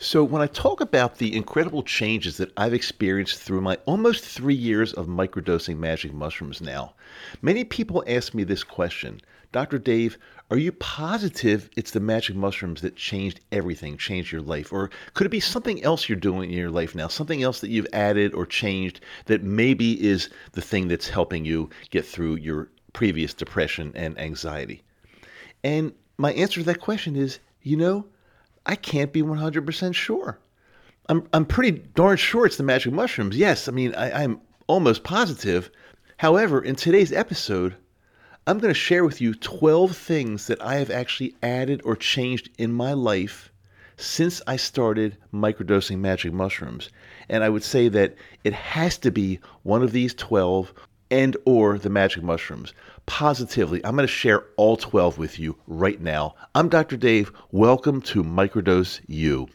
So when I talk about the incredible changes that I've experienced through my almost 3 years of microdosing magic mushrooms now, many people ask me this question: Dr. Dave, are you positive it's the magic mushrooms that changed everything, changed your life? Or could it be something else you're doing in your life now, something else that you've added or changed that maybe is the thing that's helping you get through your previous depression and anxiety? And my answer to that question is, you know, I can't be 100% sure. I'm pretty darn sure it's the magic mushrooms. Yes, I mean, I'm almost positive. However, in today's episode, I'm going to share with you 12 things that I have actually added or changed in my life since I started microdosing magic mushrooms. And I would say that it has to be one of these 12 and or the magic mushrooms. Positively, I'm going to share all 12 with you right now. I'm Dr. Dave. Welcome to Microdose U.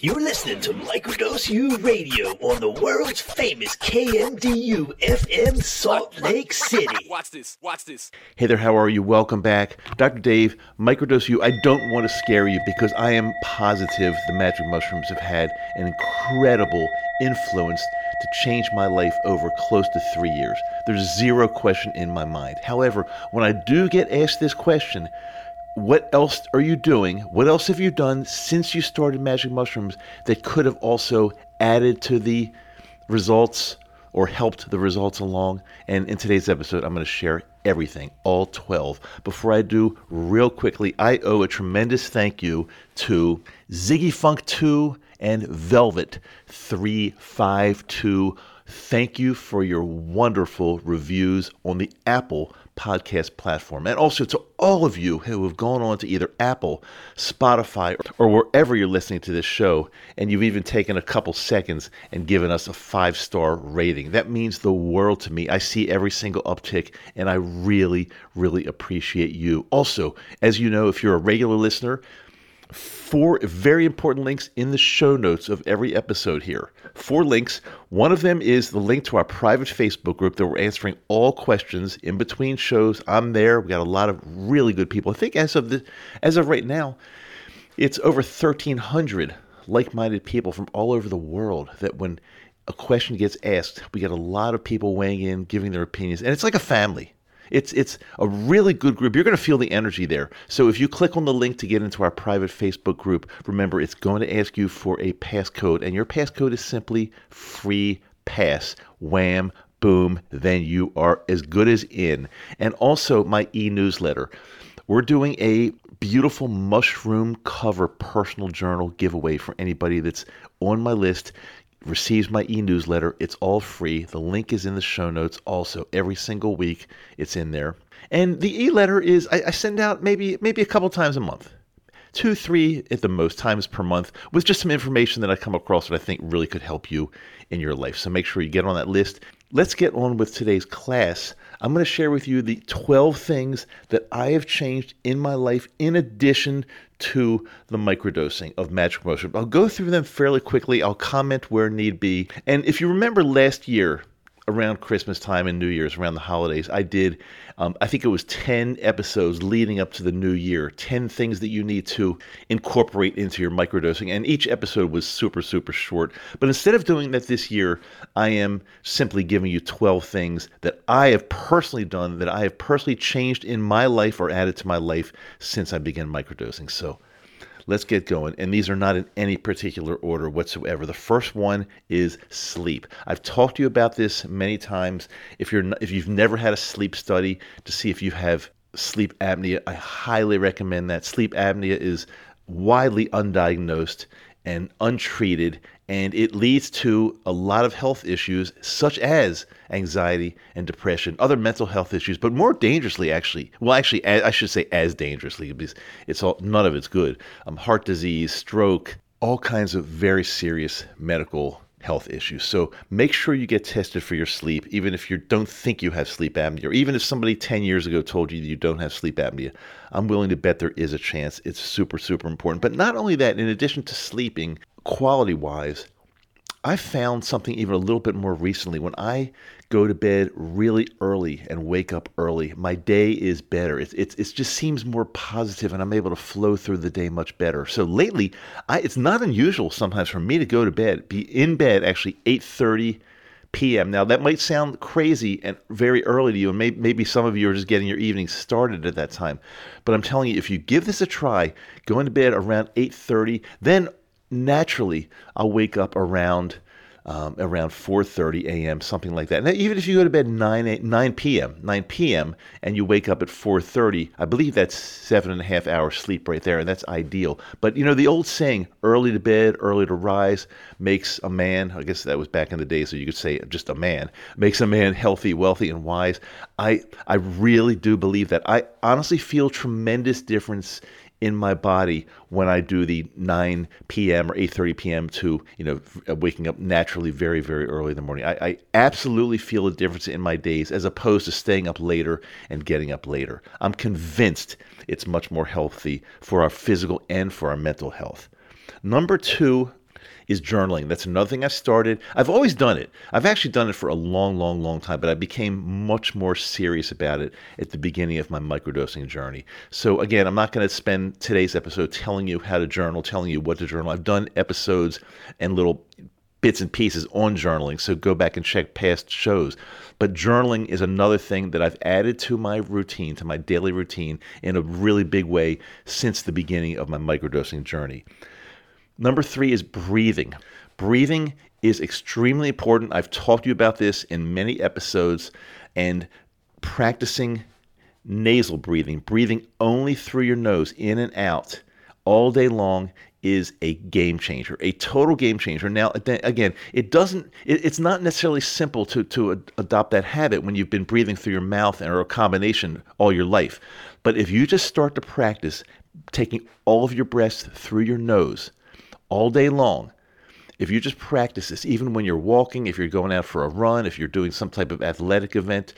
You're listening to Microdose U Radio on the world's famous KMDU FM Salt Lake City. Watch this, watch this. Hey there, how are you? Welcome back. Dr. Dave, Microdose U. I don't want to scare you because I am positive the magic mushrooms have had an incredible influence to change my life over close to 3 years. There's zero question in my mind. However, when I do get asked this question, what else are you doing? What else have you done since you started magic mushrooms that could have also added to the results or helped the results along? And in today's episode, I'm going to share everything, all 12. Before I do, real quickly, I owe a tremendous thank you to Ziggy Funk 2 and Velvet352. Thank you for your wonderful reviews on the Apple podcast platform. And also to all of you who have gone on to either Apple, Spotify, or wherever you're listening to this show, and you've even taken a couple seconds and given us a 5-star rating. That means the world to me. I see every single uptick, and I really, really appreciate you. Also, as you know, if you're a regular listener, 4 very important links in the show notes of every episode here. 4 links. One of them is the link to our private Facebook group that we're answering all questions in between shows. I'm there. We got a lot of really good people. I think as of right now, it's over 1,300 like-minded people from all over the world that when a question gets asked, we get a lot of people weighing in, giving their opinions. And it's like a family. It's a really good group. You're going to feel the energy there. So if you click on the link to get into our private Facebook group, remember it's going to ask you for a passcode, and your passcode is simply free pass. Wham, boom, then you are as good as in. And also my e-newsletter. We're doing a beautiful mushroom cover personal journal giveaway for anybody that's on my list. Receives my e-newsletter. It's all free. The link is in the show notes also. Every single week it's in there. And the e-letter is, I send out maybe a couple times a month. 2-3 at the most times per month with just some information that I come across that I think really could help you in your life. So make sure you get on that list. Let's get on with today's class. I'm going to share with you the 12 things that I have changed in my life in addition to the microdosing of magic mushrooms. I'll go through them fairly quickly. I'll comment where need be. And if you remember last year, around Christmas time and New Year's, around the holidays, I did, I think it was 10 episodes leading up to the new year, 10 things that you need to incorporate into your microdosing. And each episode was super, super short. But instead of doing that this year, I am simply giving you 12 things that I have personally done, that I have personally changed in my life or added to my life since I began microdosing. So let's get going. And these are not in any particular order whatsoever. The first one is sleep. I've talked to you about this many times. If you've never had a sleep study to see if you have sleep apnea, I highly recommend that. Sleep apnea is widely undiagnosed and untreated, and it leads to a lot of health issues such as anxiety and depression, other mental health issues, but more dangerously actually, I should say as dangerously, because none of it's good. Heart disease, stroke, all kinds of very serious medical health issues. So make sure you get tested for your sleep, even if you don't think you have sleep apnea, or even if somebody 10 years ago told you you don't have sleep apnea. I'm willing to bet there is a chance. It's super, super important. But not only that, in addition to sleeping, quality-wise, I found something even a little bit more recently. When I go to bed really early and wake up early, my day is better. It just seems more positive, and I'm able to flow through the day much better. So lately, it's not unusual sometimes for me to go to bed, be in bed actually 8:30 p.m. Now, that might sound crazy and very early to you, and maybe some of you are just getting your evening started at that time. But I'm telling you, if you give this a try, going to bed around 8:30, then naturally I'll wake up around 4:30 a.m., something like that. And even if you go to bed 9 p.m. and you wake up at 4:30, I believe that's 7.5 hours sleep right there, and that's ideal. But you know, the old saying, early to bed, early to rise makes a man, I guess that was back in the day, so you could say just a man, makes a man healthy, wealthy, and wise. I really do believe that. I honestly feel tremendous difference in my body when I do the 9 p.m. or 8:30 p.m. to, you know, waking up naturally very, very early in the morning. I absolutely feel a difference in my days as opposed to staying up later and getting up later. I'm convinced it's much more healthy for our physical and for our mental health. Number two is journaling. That's another thing I started. I've always done it. I've actually done it for a long, long, long time, but I became much more serious about it at the beginning of my microdosing journey. So again, I'm not going to spend today's episode telling you how to journal, telling you what to journal. I've done episodes and little bits and pieces on journaling, so go back and check past shows. But journaling is another thing that I've added to my routine, to my daily routine, in a really big way since the beginning of my microdosing journey. Number three is breathing. Breathing is extremely important. I've talked to you about this in many episodes, and practicing nasal breathing, breathing only through your nose, in and out, all day long is a game changer, a total game changer. Now, again, it's not necessarily simple to adopt that habit when you've been breathing through your mouth or a combination all your life. But if you just start to practice taking all of your breaths through your nose, all day long, if you just practice this, even when you're walking, if you're going out for a run, if you're doing some type of athletic event,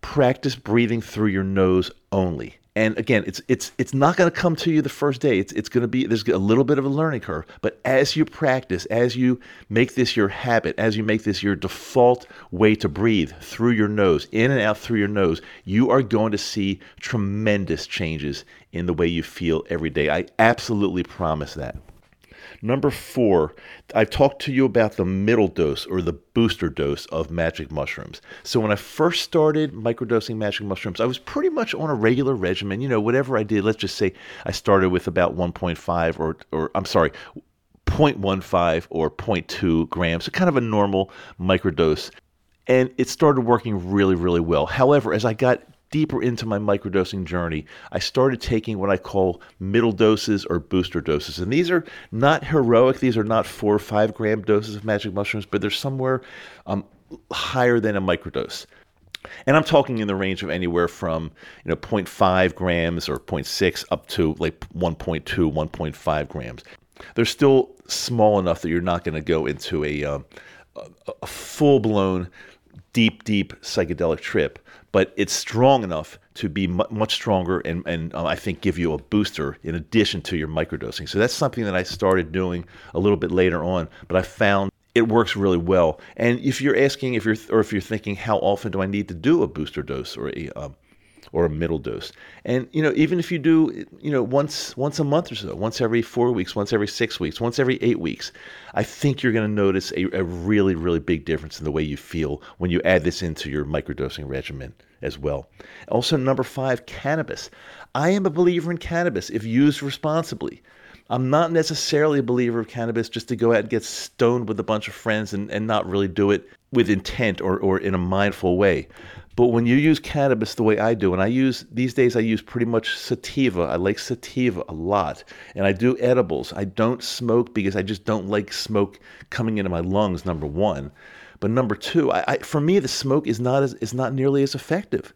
practice breathing through your nose only. And again, it's not going to come to you the first day. It's going to be, there's a little bit of a learning curve, but as you practice, as you make this your habit, as you make this your default way to breathe through your nose, in and out through your nose, you are going to see tremendous changes in the way you feel every day. I absolutely promise that. Number four, I've talked to you about the middle dose or the booster dose of magic mushrooms. So when I first started microdosing magic mushrooms, I was pretty much on a regular regimen. You know, whatever I did, let's just say I started with about 1.5 or I'm sorry, 0.15 or 0.2 grams, so kind of a normal microdose. And it started working really, really well. However, as I got deeper into my microdosing journey, I started taking what I call middle doses or booster doses. And these are not heroic. These are not 4 or 5 gram doses of magic mushrooms, but they're somewhere higher than a microdose. And I'm talking in the range of anywhere from 0.5 grams or 0.6 up to like 1.2, 1.5 grams. They're still small enough that you're not going to go into a full-blown, deep psychedelic trip, but it's strong enough to be much stronger and I think give you a booster in addition to your microdosing. So that's something that I started doing a little bit later on, but I found it works really well. And if you're asking, if you're thinking, how often do I need to do a booster dose or a middle dose? And even if you do once a month or so, once every 4 weeks, once every 6 weeks, once every 8 weeks, I think you're going to notice a really, really big difference in the way you feel when you add this into your microdosing regimen as well. Also, number five, cannabis. I am a believer in cannabis if used responsibly. I'm not necessarily a believer of cannabis just to go out and get stoned with a bunch of friends and not really do it with intent or in a mindful way. But when you use cannabis the way I do, and these days I use pretty much sativa. I like sativa a lot, and I do edibles. I don't smoke because I just don't like smoke coming into my lungs, number one. But number two, for me, the smoke is not nearly as effective.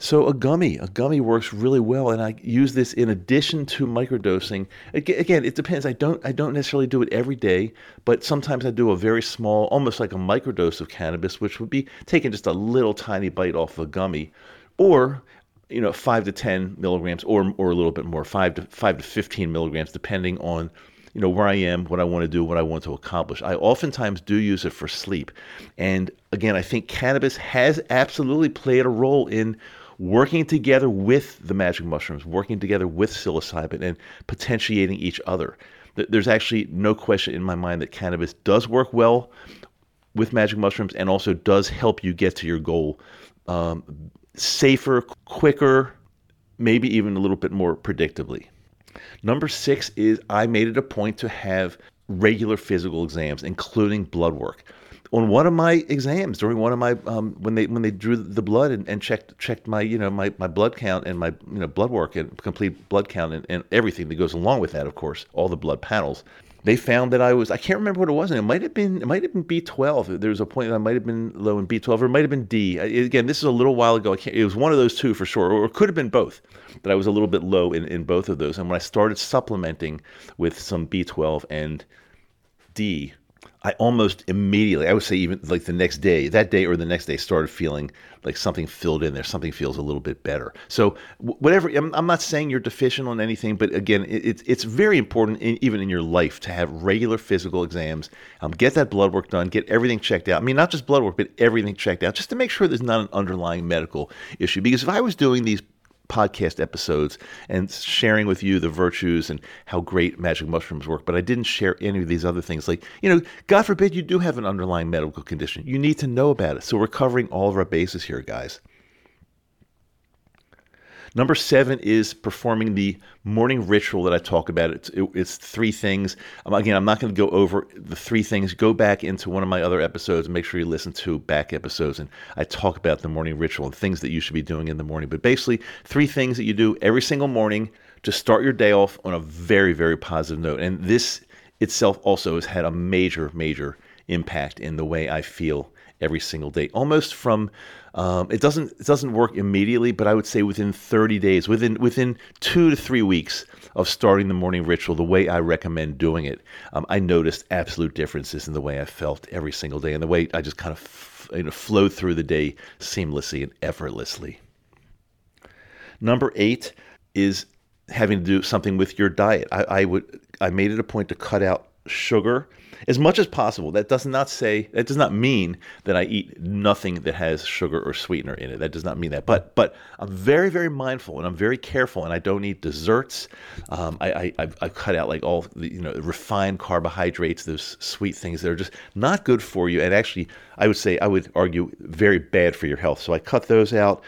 So a gummy works really well, and I use this in addition to microdosing. Again, it depends. I don't necessarily do it every day, but sometimes I do a very small, almost like a microdose of cannabis, which would be taking just a little tiny bite off of a gummy, or 5 to 10 milligrams, or a little bit more, 5 to 15 milligrams, depending on you know, where I am, what I want to do, what I want to accomplish. I oftentimes do use it for sleep. And again, I think cannabis has absolutely played a role in working together with the magic mushrooms, working together with psilocybin, and potentiating each other. There's actually no question in my mind that cannabis does work well with magic mushrooms and also does help you get to your goal safer, quicker, maybe even a little bit more predictably. Number 6 is I made it a point to have regular physical exams, including blood work. On one of my exams, during one of my when they drew the blood and checked my my blood count and my blood work and complete blood count and everything that goes along with that, of course, all the blood panels, they found that I can't remember what it was, and it might have been B12. There was a point that I might have been low in B12, or it might have been D. Again, this is a little while ago. It was one of those two for sure, or it could have been both. That I was a little bit low in both of those, and when I started supplementing with some B12 and D, I almost immediately, I would say even like the next day started feeling like something filled in there. Something feels a little bit better. So whatever, I'm not saying you're deficient on anything, but again, it's very important even in your life to have regular physical exams, get that blood work done, get everything checked out. I mean, not just blood work, but everything checked out just to make sure there's not an underlying medical issue. Because if I was doing these podcast episodes and sharing with you the virtues and how great magic mushrooms work, but I didn't share any of these other things. Like, God forbid you do have an underlying medical condition. You need to know about it. So we're covering all of our bases here, guys. Number 7 is performing the morning ritual that I talk about. It's 3 things. Again, I'm not going to go over the 3 things. Go back into one of my other episodes and make sure you listen to back episodes. And I talk about the morning ritual and things that you should be doing in the morning. But basically, 3 things that you do every single morning to start your day off on a very, very positive note. And this itself also has had a major, major impact in the way I feel every single day, almost from it doesn't work immediately, but I would say within 30 days, within 2 to 3 weeks of starting the morning ritual the way I recommend doing it, I noticed absolute differences in the way I felt every single day and the way I just kind of flowed through the day seamlessly and effortlessly. Number 8 is having to do something with your diet. I made it a point to cut out sugar as much as possible. That does not mean that I eat nothing that has sugar or sweetener in it. That does not mean that. But I'm very, very mindful and I'm very careful and I don't eat desserts. I cut out like all the refined carbohydrates, those sweet things that are just not good for you. And actually, I would argue very bad for your health. So I cut those out.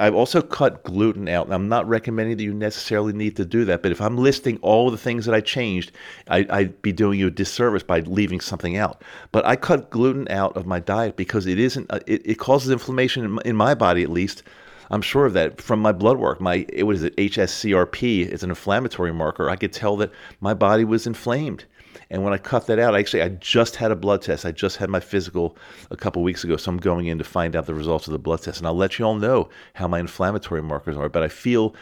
I've also cut gluten out, and I'm not recommending that you necessarily need to do that, but if I'm listing all the things that I changed, I'd be doing you a disservice by leaving something out. But I cut gluten out of my diet because it causes inflammation in my body, at least. I'm sure of that from my blood work. HSCRP is an inflammatory marker. I could tell that my body was inflamed. And when I cut that out, I just had a blood test. I just had my physical a couple weeks ago, so I'm going in to find out the results of the blood test. And I'll let you all know how my inflammatory markers are. But I feel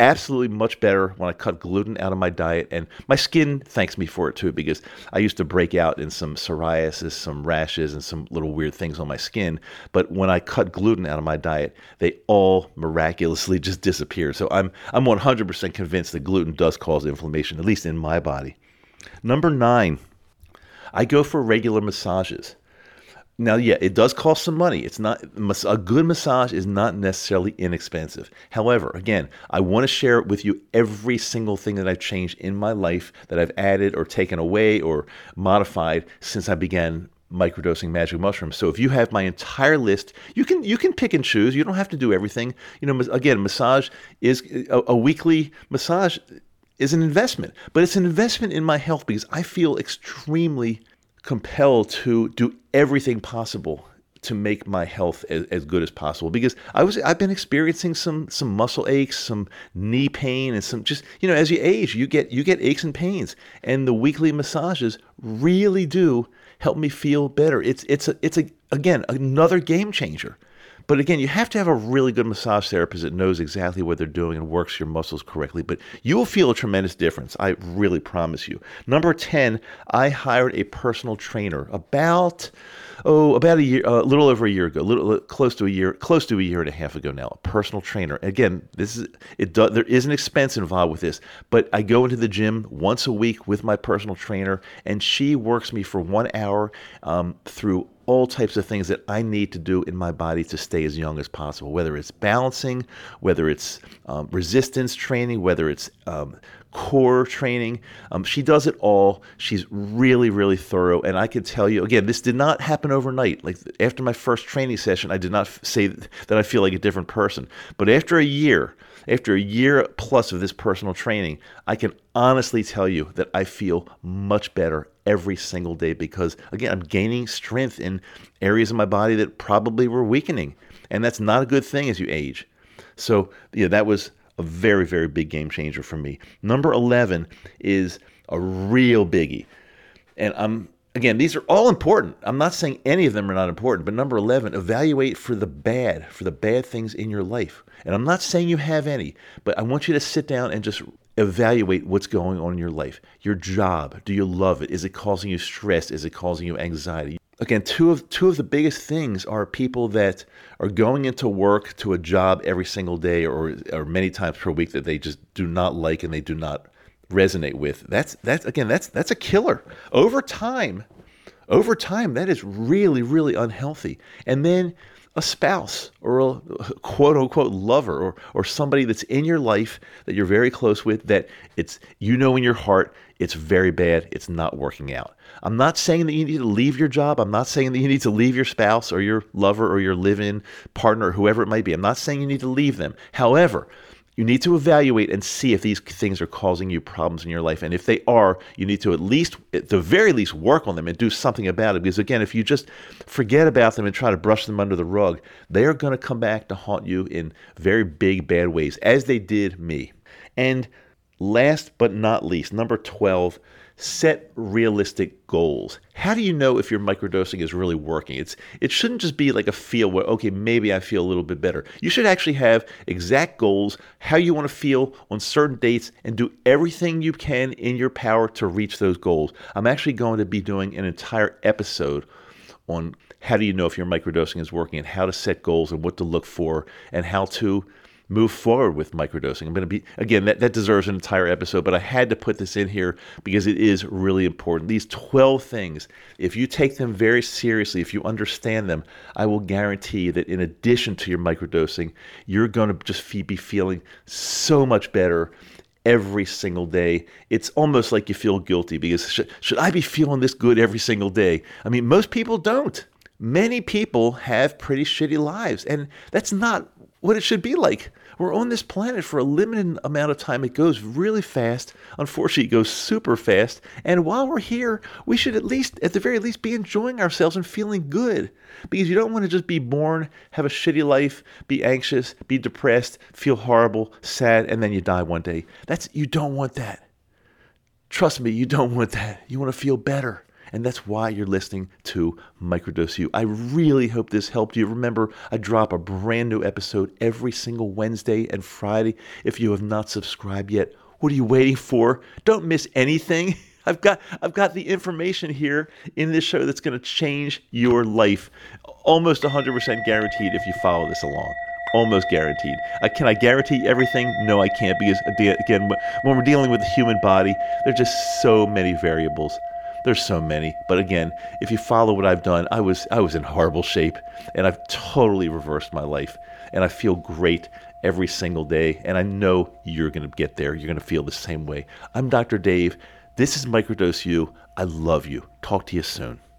absolutely much better when I cut gluten out of my diet. And my skin thanks me for it, too, because I used to break out in some psoriasis, some rashes, and some little weird things on my skin. But when I cut gluten out of my diet, they all miraculously just disappear. So I'm 100% convinced that gluten does cause inflammation, at least in my body. Number 9, I go for regular massages. Now, yeah, it does cost some money. It's not a good massage is not necessarily inexpensive. However, again, I want to share with you every single thing that I've changed in my life that I've added or taken away or modified since I began microdosing magic mushrooms. So if you have my entire list, you can pick and choose. You don't have to do everything. Again, massage is a weekly massage. Is an investment, but it's an investment in my health because I feel extremely compelled to do everything possible to make my health as good as possible because I've been experiencing some muscle aches, some knee pain, and some just, as you age, you get aches and pains, and the weekly massages really do help me feel better. It's again, another game changer. But again, you have to have a really good massage therapist that knows exactly what they're doing and works your muscles correctly. But you will feel a tremendous difference. I really promise you. Number 10, I hired a personal trainer about a year, a little over a year ago, close to a year and a half ago now, a personal trainer. Again, there is an expense involved with this, but I go into the gym once a week with my personal trainer, and she works me for 1 hour through all types of things that I need to do in my body to stay as young as possible, whether it's balancing, whether it's resistance training, whether it's core training. She does it all. She's really, really thorough. And I can tell you, again, this did not happen overnight. Like after my first training session, I did not say that I feel like a different person. But after a year plus of this personal training, I can honestly tell you that I feel much better every single day because, again, I'm gaining strength in areas of my body that probably were weakening. And that's not a good thing as you age. So yeah, that was a very, very big game changer for me. Number 11 is a real biggie. And again, these are all important. I'm not saying any of them are not important, but number 11, evaluate for the bad things in your life. And I'm not saying you have any, but I want you to sit down and just evaluate what's going on in your life. Your job, do you love it? Is it causing you stress? Is it causing you anxiety? Again, two of the biggest things are people that are going into work to a job every single day or many times per week that they just do not like and they do not resonate with. That's a killer. Over time, that is really, really unhealthy. And then a spouse or a quote-unquote lover or somebody that's in your life that you're very close with that it's, you know, in your heart, it's very bad, it's not working out. I'm not saying that you need to leave your job. I'm not saying that you need to leave your spouse or your lover or your live-in partner or whoever it might be. I'm not saying you need to leave them. However, you need to evaluate and see if these things are causing you problems in your life. And if they are, you need to at the very least, work on them and do something about it. Because again, if you just forget about them and try to brush them under the rug, they are going to come back to haunt you in very big, bad ways, as they did me. And last but not least, number 12, set realistic goals. How do you know if your microdosing is really working? It shouldn't just be like a feel where, okay, maybe I feel a little bit better. You should actually have exact goals, how you want to feel on certain dates, and do everything you can in your power to reach those goals. I'm actually going to be doing an entire episode on how do you know if your microdosing is working and how to set goals and what to look for and how to move forward with microdosing. I'm going to be, again, that deserves an entire episode, but I had to put this in here because it is really important. These 12 things, if you take them very seriously, if you understand them, I will guarantee that in addition to your microdosing, you're going to just be feeling so much better every single day. It's almost like you feel guilty because should I be feeling this good every single day? I mean, most people don't. Many people have pretty shitty lives, and that's not what it should be like. We're on this planet for a limited amount of time. It goes really fast. Unfortunately, it goes super fast. And while we're here, we should at the very least, be enjoying ourselves and feeling good. Because you don't want to just be born, have a shitty life, be anxious, be depressed, feel horrible, sad, and then you die one day. You don't want that. Trust me, you don't want that. You want to feel better. And that's why you're listening to Microdose U. I really hope this helped you. Remember, I drop a brand new episode every single Wednesday and Friday. If you have not subscribed yet, what are you waiting for? Don't miss anything. I've got the information here in this show that's going to change your life. Almost 100% guaranteed if you follow this along. Almost guaranteed. Can I guarantee everything? No, I can't, because again, when we're dealing with the human body, there are just so many variables. There's so many, but again, if you follow what I've done, I was in horrible shape, and I've totally reversed my life, and I feel great every single day, and I know you're going to get there. You're going to feel the same way. I'm Dr. Dave. This is Microdose U. I love you. Talk to you soon.